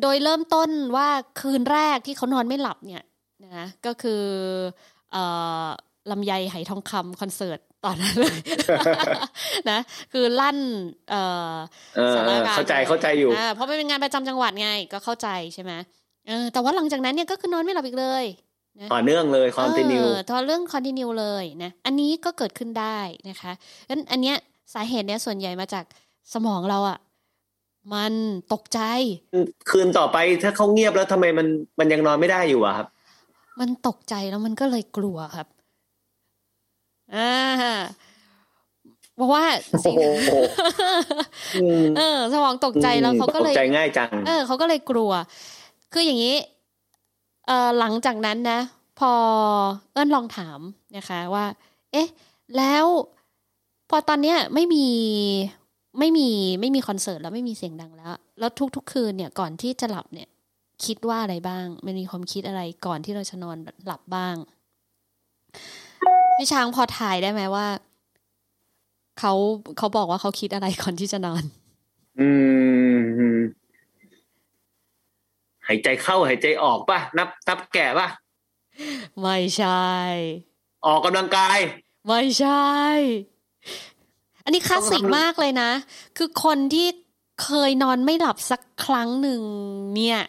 โดยเริ่มต้นว่าคืนแรกที่เขานอนไม่หลับเนี่ยนะก็คือลำไยไหทองคำคอนเสิร์ตตอนนั้นเลยนะคือลั่นสารการเข้าใจอยู่เพราะมันเป็นงานประจำจังหวัดไงก็เข้าใจใช่ไหมแต่ว่าหลังจากนั้นเนี่ยก็คือนอนไม่หลับอีกเลยต่อเนื่องเลยคอนติเนียต่อเรื่องคอนติเนียเลยนะอันนี้ก็เกิดขึ้นได้นะคะงั้นอันเนี้ยสาเหตุเนี้ยส่วนใหญ่มาจากสมองเราอ่ะมันตกใจคืนต่อไปถ้าเขาเงียบแล้วทำไมมันยังนอนไม่ได้อยู่อะครับมันตกใจแล้วมันก็เลยกลัวครับเพราะว่าสิ่ง สมองตกใจแล้วเขาก็เลยตกใจง่ายจังเขาก็เลยกลัวคืออย่างนี้หลังจากนั้นนะพอเอิ้นลองถามนะคะว่าเอ๊ะแล้วพอตอนเนี้ยไม่มีคอนเสิร์ตแล้วไม่มีเสียงดังแล้วทุกคืนเนี่ยก่อนที่จะหลับเนี่ยคิดว่าอะไรบ้างมันมีความคิดอะไรก่อนที่เราจะนอนหลับบ้างพี่ช้างพอถ่ายได้ไหมว่าเขาบอกว่าเขาคิดอะไรก่อนที่จะนอนหายใจเข้าหายใจออกป่ะนับแกะป่ะไม่ใช่ออกกำลังกายไม่ใช่อันนี้คลาสสิกมากเลยนะคือคนที่เคยนอนไม่หลับสักครั้งหนึ่งเนี่ย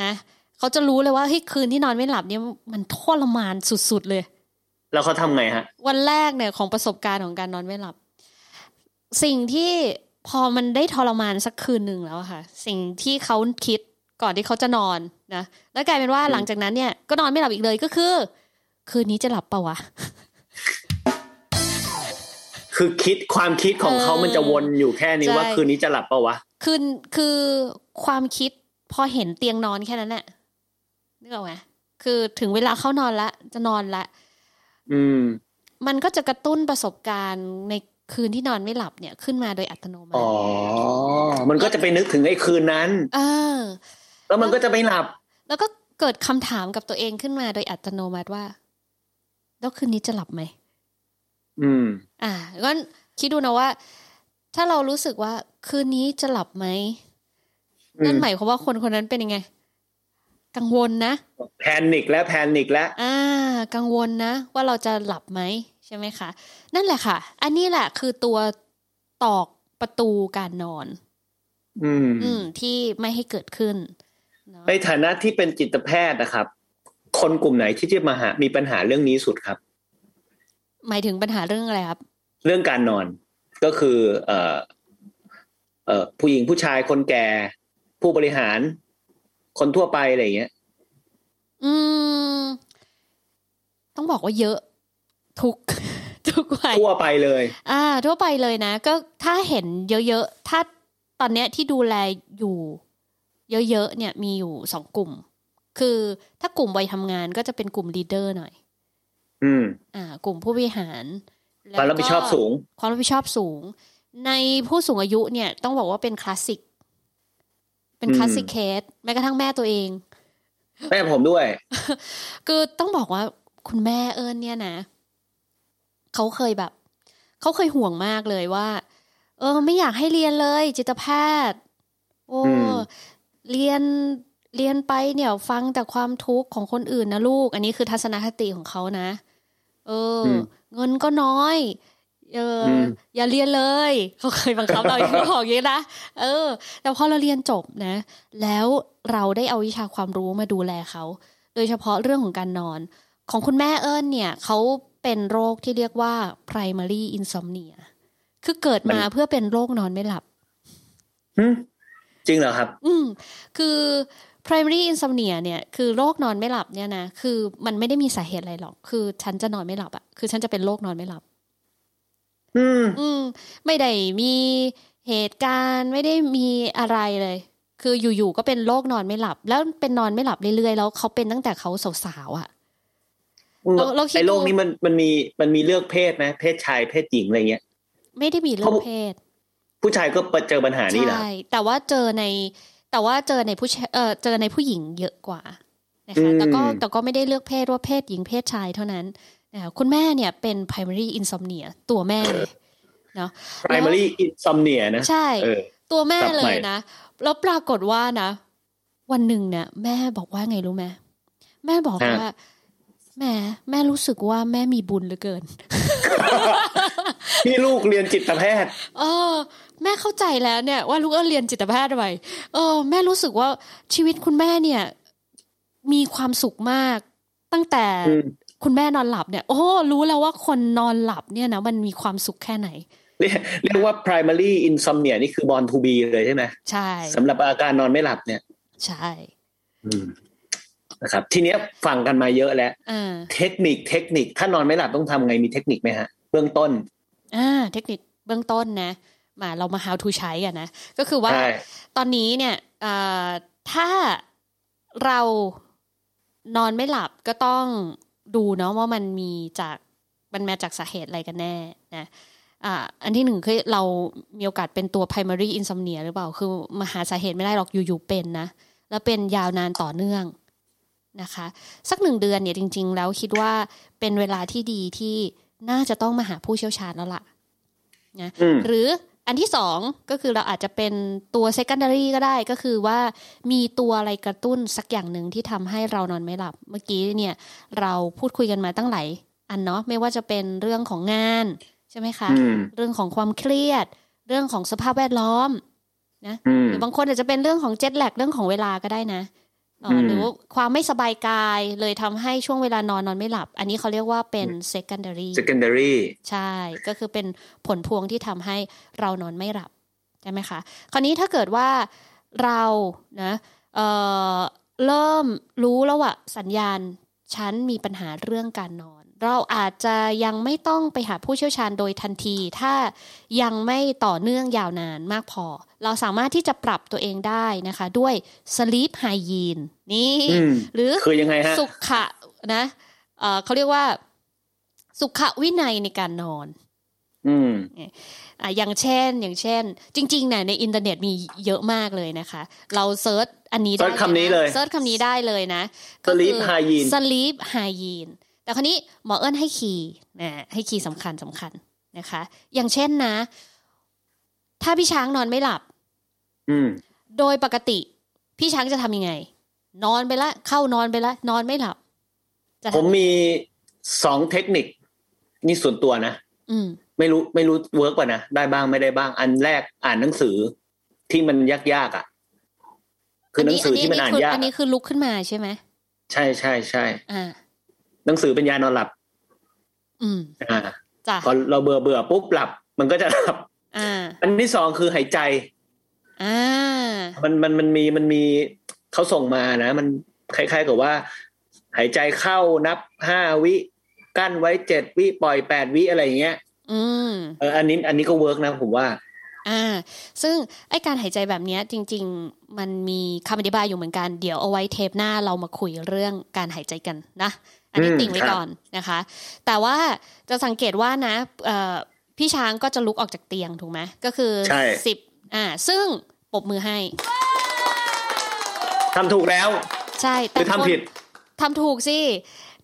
นะเขาจะรู้เลยว่าเฮ้ยคืนที่นอนไม่หลับเนี่ยมันทรมานสุดๆเลยแล้วเขาทำไงฮะวันแรกเนี่ยของประสบการณ์ของการนอนไม่หลับสิ่งที่พอมันได้ทรมานสักคืนหนึ่งแล้วค่ะสิ่งที่เขาคิดก่อนที่เขาจะนอนนะแล้วกลายเป็นว่าหลังจากนั้นเนี่ยก็นอนไม่หลับอีกเลยก็คือคืนนี้จะหลับเปล่าวะคือคิดความคิดของเขามันจะวนอยู่แค่นี้ว่าคืนนี้จะหลับเปล่าวะคือความคิดพอเห็นเตียงนอนแค่นั้นแหละนึกออกไหมคือถึงเวลาเข้านอนละจะนอนละมันก็จะกระตุ้นประสบการณ์ในคืนที่นอนไม่หลับเนี่ยขึ้นมาโดยอัตโนมัติอ๋อมันก็จะไปนึกถึงไอ้คืนนั้นแล้วมันก็จะไม่หลับแล้วก็เกิดคำถามกับตัวเองขึ้นมาโดยอัตโนมัติว่าแล้วคืนนี้จะหลับไหมงั้นคิดดูนะว่าถ้าเรารู้สึกว่าคืนนี้จะหลับไหมนั่นหมายความว่าคนคนนั้นเป็นยังไงกังวลนะแพนิคแล้วกังวลนะว่าเราจะหลับไหมใช่ไหมคะนั่นแหละค่ะอันนี้แหละคือตัวตอกประตูการนอนที่ไม่ให้เกิดขึ้นในฐานะที่เป็นจิตแพทย์นะครับคนกลุ่มไหนที่จะมาหามีปัญหาเรื่องนี้สุดครับหมายถึงปัญหาเรื่องอะไรครับเรื่องการนอนก็คือผู้หญิงผู้ชายคนแก่ผู้บริหาร คนทั่วไปอะไรอย่างเงี้ยต้องบอกว่าเยอะทุกวัยทั่วไปเลยทั่วไปเลยนะก็ถ้าเห็นเยอะๆถ้าตอนเนี้ยที่ดูแลอยู่เยอะๆเนี่ยมีอยู่2กลุ่มคือถ้ากลุ่มวัยทำงานก็จะเป็นกลุ่มลีดเดอร์หน่อยกลุ่มผู้บริหารความรับผิดชอบสูงในผู้สูงอายุเนี่ยต้องบอกว่าเป็นคลาสสิกเคสแม้กระทั่งแม่ตัวเองแม่ผมด้วยคือต้องบอกว่าคุณแม่เอิญเนี่ยนะเขาเคยห่วงมากเลยว่าไม่อยากให้เรียนเลยจิตแพทย์โอ้เรียนไปเนี่ยฟังแต่ความทุกข์ของคนอื่นนะลูกอันนี้คือทัศนคติของเขานะเงินก็น้อยอย่าเรียนเลยเขาเคยบังคับเราอย่างนี้บอกอย่างนี้นะแต่พอเราเรียนจบนะแล้วเราได้เอาวิชาความรู้มาดูแลเขาโดยเฉพาะเรื่องของการนอนของคุณแม่เอิญเนี่ยเขาเป็นโรคที่เรียกว่า primary insomnia คือเกิดมาเพื่อเป็นโรคนอนไม่หลับจริงเหรอครับคือ primary insomnia เนี่ยคือโรคนอนไม่หลับเนี่ยนะคือมันไม่ได้มีสาเหตุอะไรหรอกคือฉันจะนอนไม่หลับอ่ะคือฉันจะเป็นโรคนอนไม่หลับไม่ได้มีเหตุการณ์ไม่ได้มีอะไรเลยคืออยู่ๆก็เป็นโรคนอนไม่หลับแล้วเป็นนอนไม่หลับเรื่อยๆแล้วเขาเป็นตั้งแต่เขาสาวๆอ่ะไอ้โรคนี้มันมีเลือกเพศไหมเพศชายเพศหญิงอะไรเงี้ยไม่ได้มีเลือกเพศผู้ชายก็เจอปัญหานี้เหรอใช่แต่ว่าเจอในผู้เจอในผู้หญิงเยอะกว่านะคะแต่ก็ไม่ได้เลือกเพศว่าเพศหญิงเพศชายเท่านั้นนะคุณแม่เนี่ยเป็น primary insomnia ตัวแม่เลยเนาะ primary insomnia นะใช่ตัวแม่เลยนะแล้วปรากฏว่านะวันหนึ่งเนี่ยแม่บอกว่าไงรู้ไหมแม่บอกว่าแม่รู้สึกว่าแม่มีบุญเหลือเกินที่ลูกเรียนจิตแพทย์แม่เข้าใจแล้วเนี่ยว่าลูกเรียนจิตแพทย์ไปแม่รู้สึกว่าชีวิตคุณแม่เนี่ยมีความสุขมากตั้งแต่คุณแม่นอนหลับเนี่ยโอ้รู้แล้วว่าคนนอนหลับเนี่ยนะมันมีความสุขแค่ไหนเรียกว่า primary insomnia นี่คือ born to be เลยใช่ไหมใช่สำหรับอาการนอนไม่หลับเนี่ยใช่นะครับทีนี้ฟังกันมาเยอะแล้วเทคนิคถ้านอนไม่หลับต้องทำไงมีเทคนิคไหมฮะเบื้องต้นเทคนิคเบื้องต้นนะมาเรามา how to ใช้กันนะก็คือว่าตอนนี้เนี่ยถ้าเรานอนไม่หลับก็ต้องดูเนาะว่ามันมาจากสาเหตุอะไรกันแน่นะอันที่หนึ่งคือเรามีโอกาสเป็นตัว primary insomnia หรือเปล่าคือมาหาสาเหตุไม่ได้หรอกอยู่ๆเป็นนะแล้วเป็นยาวนานต่อเนื่องนะคะสัก1เดือนเนี่ยจริงๆแล้วคิดว่าเป็นเวลาที่ดีที่น่าจะต้องมาหาผู้เชี่ยวชาญแล้วล่ะนะหรืออันที่2ก็คือเราอาจจะเป็นตัว secondary ก็ได้ก็คือว่ามีตัวอะไรกระตุ้นสักอย่างนึงที่ทำให้เรานอนไม่หลับเมื่อกี้เนี่ยเราพูดคุยกันมาตั้งหลายอันเนาะไม่ว่าจะเป็นเรื่องของงานใช่ไหมคะเรื่องของความเครียดเรื่องของสภาพแวดล้อมนะหรือบางคนอาจจะเป็นเรื่องของเจ็ตแลกเรื่องของเวลาก็ได้นะหรือความไม่สบายกายเลยทำให้ช่วงเวลานอนไม่หลับอันนี้เขาเรียกว่าเป็น secondary ใช่ก็คือเป็นผลพวงที่ทำให้เรานอนไม่หลับใช่ไหมคะคราวนี้ถ้าเกิดว่าเรานะเริ่มรู้แล้วว่าสัญญาณฉันมีปัญหาเรื่องการนอนเราอาจจะยังไม่ต้องไปหาผู้เชี่ยวชาญโดยทันทีถ้ายังไม่ต่อเนื่องยาวนานมากพอเราสามารถที่จะปรับตัวเองได้นะคะด้วย sleep hygiene นี่หรือสุขะนะเขาเรียกว่าสุขวินัยในการนอนอย่างเช่นจริงๆน่ะในอินเทอร์เน็ตมีเยอะมากเลยนะคะเราเซิร์ชอันนี้ได้เซิร์ชคำนี้ได้เลยนะ sleep hygiene sleep hygiene แต่คราวนี้หมอเอิ้นให้คีย์นะให้คีย์สำคัญนะคะอย่างเช่นนะถ้าพี่ช้างนอนไม่หลับโดยปกติพี่ช้างจะทำยังไงนอนไปละเข้านอนไปละนอนไม่หลับผมมี2เทคนิคนี่ส่วนตัวนะไม่รู้เวิร์กป่ะนะได้บ้างไม่ได้บ้างอันแรกอ่านหนังสือที่มันยากๆอ่ะคือหนังสือที่มันอ่านยากอันนี้คือลุกขึ้นมาใช่ไหมใช่หนังสือเป็นยานอนหลับพอเราเบื่อปุ๊บหลับมันก็จะหลับอันที่2คือหายใจมันมี เขาส่งมานะมันคล้ายๆกับว่าหายใจเข้านับ5วิกั้นไว้7วิปล่อย8วิอะไรอย่างเงี้ยอันนี้ก็เวิร์กนะผมว่าซึ่งไอ้การหายใจแบบนี้จริงๆมันมีคำอธิบายอยู่เหมือนกันเดี๋ยวเอาไว้เทปหน้าเรามาคุยเรื่องการหายใจกันนะอันนี้ติ่งไว้ก่อนนะคะแต่ว่าจะสังเกตว่านะพี่ช้างก็จะลุกออกจากเตียงถูกไหมก็คือ10ซึ่งปรบมือให้ทำถูกแล้วใช่แต่ทำผิดทำถูกสิ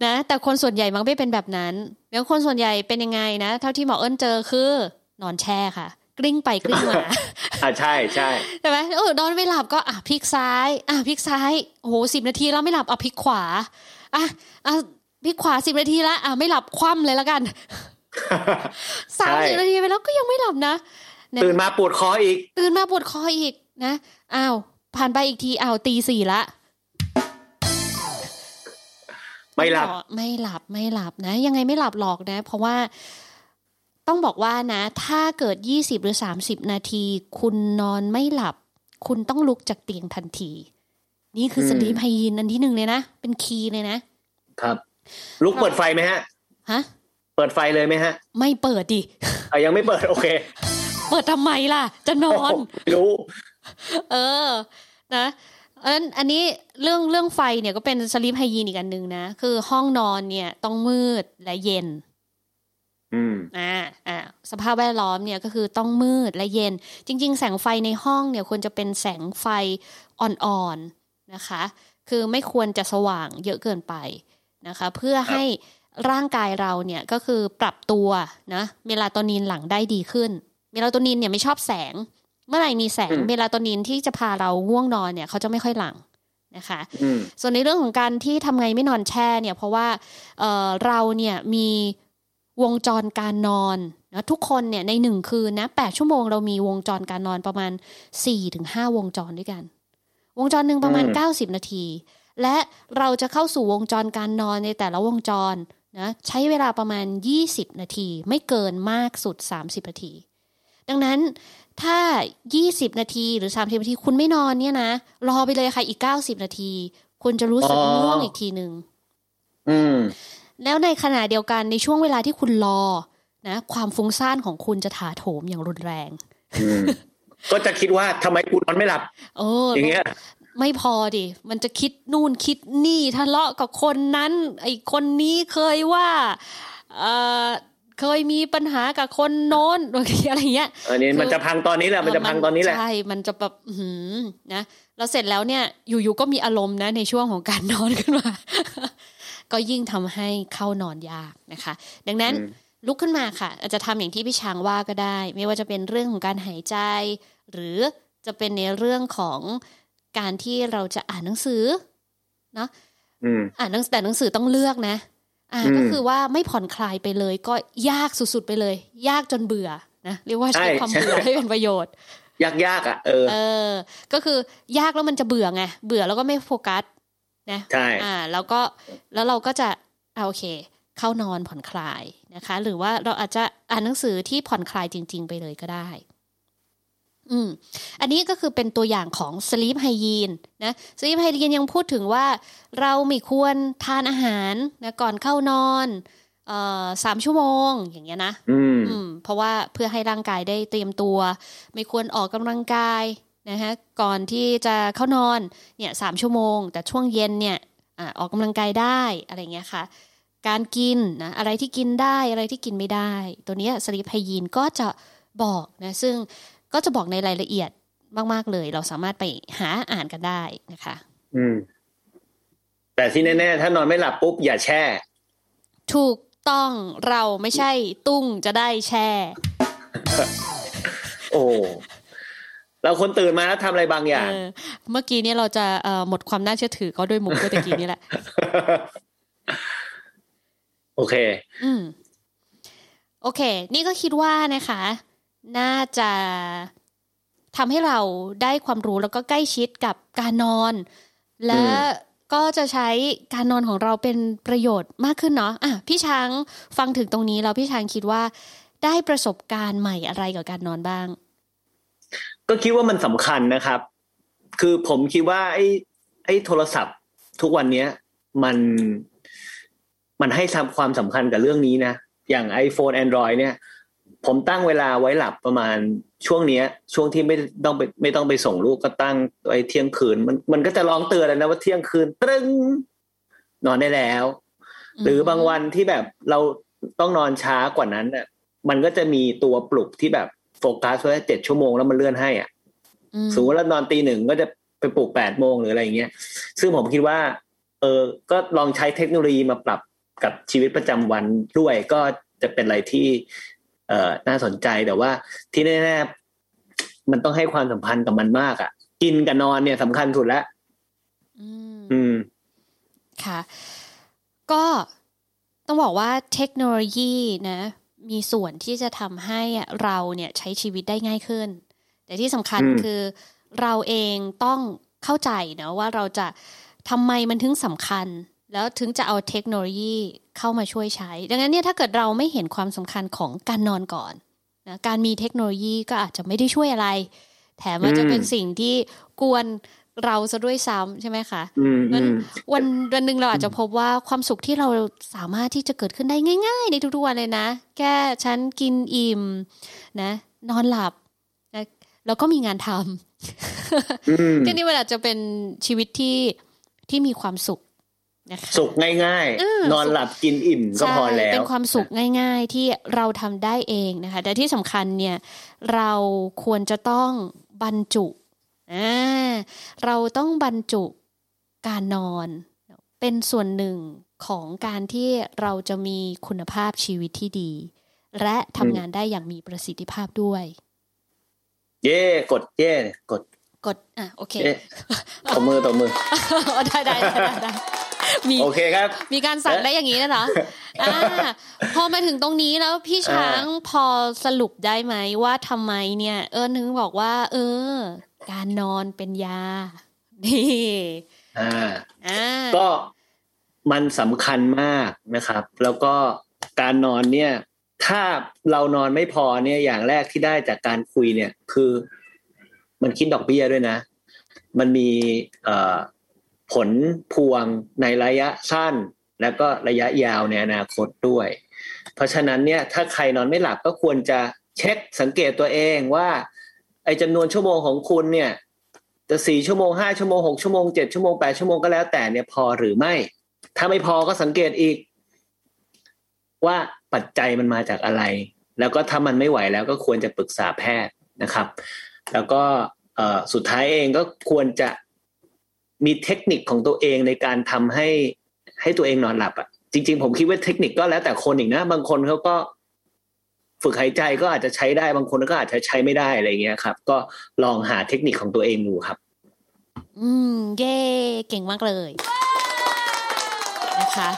นะแต่คนส่วนใหญ่มักไม่เป็นแบบนั้นแล้วคนส่วนใหญ่เป็นยังไงนะเท่าที่หมอเอิญเจอคือนอนแช่ค่ะกลิ้งไปกลิ้งมาใช่ใช่ใช่ไหมนอนไม่หลับก็พลิกซ้ายพลิกซ้ายโอ้โห10นาทีแล้วไม่หลับพลิกขวาพลิกขวา10นาทีแล้วไม่หลับคว่ำเลยละกัน30 นาทีไปแล้วก็ยังไม่หลับนะตื่นมาปวดคออีกนะผ่านไปอีกทีตี4ละไม่หลับนะยังไงไม่หลับหรอกนะเพราะว่าต้องบอกว่านะถ้าเกิด20หรือ30นาทีคุณนอนไม่หลับคุณต้องลุกจากเตียงทันทีนี่คือสลีปไฮยีนอันที่1เลยนะเป็นคีย์เลยนะครับลุกเปิดไฟมั้ยฮะเปิดไฟเลยมั้ยฮะไม่เปิดดิยังไม่เปิดโอเคเปิดทำไมล่ะจะนอนรู้นะอันนี้เรื่องไฟเนี่ยก็เป็นสลีปไฮยีนอีกอันนึงนะคือห้องนอนเนี่ยต้องมืดและเย็นสภาพแวดล้อมเนี่ยก็คือต้องมืดและเย็นจริงๆแสงไฟในห้องเนี่ยควรจะเป็นแสงไฟอ่อนๆนะคะคือไม่ควรจะสว่างเยอะเกินไปนะคะเพื่อให้ร่างกายเราเนี่ยก็คือปรับตัวนะเมลาโทนินหลั่งได้ดีขึ้นเมลาโทนินเนี่ยไม่ชอบแสงเมื่อไหร่มีแสงเมลาโทนินที่จะพาเราง่วงนอนเนี่ยเขาจะไม่ค่อยหลั่งนะคะส่วนในเรื่องของการที่ทำไงไม่นอนแช่เนี่ยเพราะว่าเราเนี่ยมีวงจรการนอนนะทุกคนเนี่ยใน1คืนนะ8ชั่วโมงเรามีวงจรการนอนประมาณ 4-5 วงจรด้วยกันวงจรนึงประมาณ90นาทีและเราจะเข้าสู่วงจรการนอนในแต่ละวงจรนะใช้เวลาประมาณ20นาทีไม่เกินมากสุด30นาทีดังนั้นถ้า20นาทีหรือ30นาทีคุณไม่นอนเนี่ยนะรอไปเลยค่ะอีก90นาทีคุณจะรู้สึกง่วงอีกทีนึงแล้วในขณะเดียวกันในช่วงเวลาที่คุณรอนะความฟุ้งซ่านของคุณจะถาโถมอย่างรุนแรงก็จะคิดว่าทำไมกูนอนไม่หลับอย่างเงี้ยไม่พอดิมันจะคิดนู่นคิดนี่ทะเลาะกับคนนั้นไอ้คนนี้เคยว่าเคยมีปัญหากับคนโน้นอะไรเงี้ยอันนี้มันจะพังตอนนี้แหละใช่มันจะแบบนะแล้วเสร็จแล้วเนี่ยอยู่ๆก็มีอารมณ์นะในช่วงของการนอนขึ้นมาก็ยิ่งทำให้เข้านอนยากนะคะดังนั้นลุกขึ้นมาค่ะอาจจะทำอย่างที่พี่ช้างว่าก็ได้ไม่ว่าจะเป็นเรื่องของการหายใจหรือจะเป็นในเรื่องของการที่เราจะอ่านหนังสือเนาะอ่านแต่หนังสือต้องเลือกนะก็คือว่าไม่ผ่อนคลายไปเลยก็ยากสุดๆไปเลยยากจนเบื่อนะเรียกว่าใช้ความเบื่อให้เป็นประโยชน์ยากๆอ่ะก็คือยากแล้วมันจะเบื่อไงเบื่อแล้วก็ไม่โฟกัสนะแล้วเราก็จะโอเคเข้านอนผ่อนคลายนะคะหรือว่าเราอาจจะอ่านหนังสือที่ผ่อนคลายจริงๆไปเลยก็ได้อันนี้ก็คือเป็นตัวอย่างของ sleep hygiene นะ sleep hygiene ยังพูดถึงว่าเราไม่ควรทานอาหารนะก่อนเข้านอน3ชั่วโมงอย่างเงี้ยนะเพราะว่าเพื่อให้ร่างกายได้เตรียมตัวไม่ควรออกกำลังกายนะฮะก่อนที่จะเข้านอนเนี่ย3ชั่วโมงแต่ช่วงเย็นเนี่ยออกกำลังกายได้อะไรเงี้ยค่ะการกินนะอะไรที่กินได้อะไรที่กินไม่ได้ตัวเนี้ย sleep hygiene ก็จะบอกนะซึ่งก็จะบอกในรายละเอียดมากๆเลยเราสามารถไปหาอ่านกันได้นะคะแต่ที่แน่ๆถ้านอนไม่หลับปุ๊บอย่าแช่ถูกต้องเราไม่ใช่ตุ้งจะได้แช่ โอ้เราคนตื่นมาแล้วทำอะไรบางอย่างเมื่อกี้นี้เราจะหมดความน่าเชื่อถือเขาด้วยมุกเมื่อกี้นี้แหละ โอเคโอเคนี่ก็คิดว่านะคะน่าจะทำให้เราได้ความรู้แล้วก็ใกล้ชิดกับการนอนและก็จะใช้การนอนของเราเป็นประโยชน์มากขึ้นเนาะพี่ช้างฟังถึงตรงนี้แล้วพี่ช้างคิดว่าได้ประสบการณ์ใหม่อะไรกับการนอนบ้างก็คิดว่ามันสำคัญนะครับคือผมคิดว่าไอ้ ไอ้โทรศัพท์ทุกวันนี้มันให้ความสำคัญกับเรื่องนี้นะอย่าง iPhone Android เนี่ยผมตั้งเวลาไว้หลับประมาณช่วงนี้ช่วงที่ไม่ต้องไปส่งลูกก็ตั้งไว้เที่ยงคืนมันก็จะร้องเตือนนะว่าเที่ยงคืนตึ้งนอนได้แล้วหรือบางวันที่แบบเราต้องนอนช้ากว่านั้นน่ะมันก็จะมีตัวปลุกที่แบบโฟกัสไว้7ชั่วโมงแล้วมันเลื่อนให้อ่ะสมมุติว่านอน 1:00 นก็จะไปปลุก 8:00 นหรืออะไรอย่างเงี้ยซึ่งผมคิดว่าก็ลองใช้เทคโนโลยีมาปรับกับชีวิตประจำวันด้วยก็จะเป็นอะไรที่น่าสนใจแต่ว่าที่แน่ๆมันต้องให้ความสัมพันธ์กับมันมากอ่ะกินกับนอนเนี่ยสำคัญสุดแล้วค่ะก็ต้องบอกว่าเทคโนโลยีนะมีส่วนที่จะทำให้เราเนี่ยใช้ชีวิตได้ง่ายขึ้นแต่ที่สำคัญคือเราเองต้องเข้าใจนะว่าเราจะทำไมมันถึงสำคัญแล้วถึงจะเอาเทคโนโลยีเข้ามาช่วยใช้ดังนั้นเนี่ยถ้าเกิดเราไม่เห็นความสำคัญของการนอนก่อนนะการมีเทคโนโลยีก็อาจจะไม่ได้ช่วยอะไรแถมมันจะเป็นสิ่งที่กวนเราซะด้วยซ้ำใช่ไหมคะวันนึงเราอาจจะพบว่าความสุขที่เราสามารถที่จะเกิดขึ้นได้ง่ายๆในทุกๆวันเลยนะแค่ฉันกินอิ่มนะนอนหลับนะแล้วก็มีงานทำทีนี้เวลาจะเป็นชีวิตที่มีความสุขนะคะสุขง่ายๆนอนหลับกินอิ่มก็พอแล้วเป็นความสุขง่ายๆที่เราทำได้เองนะคะแต่ที่สำคัญเนี่ยเราควรจะต้องบรรจุเราต้องบรรจุการนอนเป็นส่วนหนึ่งของการที่เราจะมีคุณภาพชีวิตที่ดีและทำงานได้อย่างมีประสิทธิภาพด้วยเย่กดโอเคต่อมือได้โอเคครับมีการสั่งได้อย่างนี้นะเหรอพอมาถึงตรงนี้แล้วพี่ช้างพอสรุปได้ไหมว่าทำไมเนี่ยถึงบอกว่าการนอนเป็นยานี่ก็มันสำคัญมากนะครับแล้วก็การนอนเนี่ยถ้าเรานอนไม่พอเนี่ยอย่างแรกที่ได้จากการคุยเนี่ยคือมันคิดดอกเบี้ยด้วยนะมันมีผลพวงในระยะสั้นแล้วก็ระยะยาวในอนาคตด้วยเพราะฉะนั้นเนี่ยถ้าใครนอนไม่หลับก็ควรจะเช็คสังเกตตัวเองว่าไอ้จำนวนชั่วโมงของคุณเนี่ยจะ4ชั่วโมง5ชั่วโมง6ชั่วโมง7ชั่วโมง8ชั่วโมงก็แล้วแต่เนี่ยพอหรือไม่ถ้าไม่พอก็สังเกตอีกว่าปัจจัยมันมาจากอะไรแล้วก็ถ้ามันไม่ไหวแล้วก็ควรจะปรึกษาแพทย์นะครับแล้วก็สุดท้ายเองก็ควรจะมีเทคนิคของตัวเองในการทำให้ตัวเองนอนหลับอ่ะจริงๆผมคิดว่าเทคนิคก็แล้วแต่คนอีกนะบางคนเขาก็ฝึกหายใจก็อาจจะใช้ได้บางคนก็อาจจะใช้ไม่ได้อะไรเงี้ยครับก็ลองหาเทคนิคของตัวเองดูครับเย้เก่งมากเลยนะคะ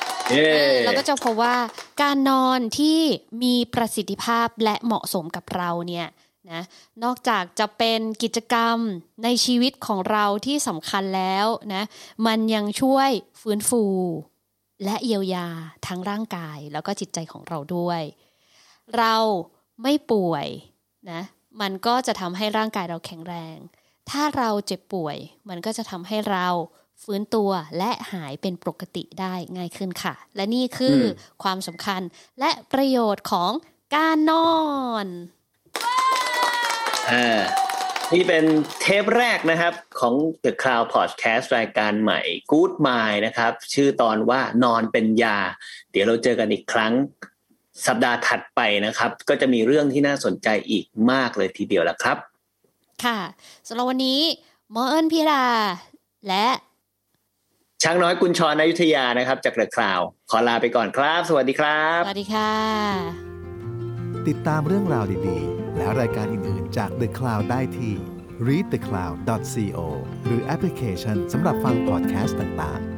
เราก็จะพบว่าการนอนที่มีประสิทธิภาพและเหมาะสมกับเราเนี่ยนะนอกจากจะเป็นกิจกรรมในชีวิตของเราที่สำคัญแล้วนะมันยังช่วยฟื้นฟูและเยียวยาทั้งร่างกายแล้วก็จิตใจของเราด้วยเราไม่ป่วยนะมันก็จะทำให้ร่างกายเราแข็งแรงถ้าเราเจ็บป่วยมันก็จะทำให้เราฟื้นตัวและหายเป็นปกติได้ง่ายขึ้นค่ะและนี่คือความสำคัญและประโยชน์ของการนอนนี่เป็นเทปแรกนะครับของ The Cloud Podcast รายการใหม่ Good Mind นะครับชื่อตอนว่านอนเป็นยาเดี๋ยวเราเจอกันอีกครั้งสัปดาห์ถัดไปนะครับก็จะมีเรื่องที่น่าสนใจอีกมากเลยทีเดียวละครับค่ะสำหรับวันนี้หมอเอิญพิราและช้างน้อยกุญชรอยุธยานะครับจาก The Cloud ขอลาไปก่อนครับสวัสดีครับสวัสดีค่ะติดตามเรื่องราวดีๆและรายการอื่นๆจาก The Cloud ได้ที่ readthecloud.co หรือแอปพลิเคชันสำหรับฟังพอดแคสต์ต่างๆ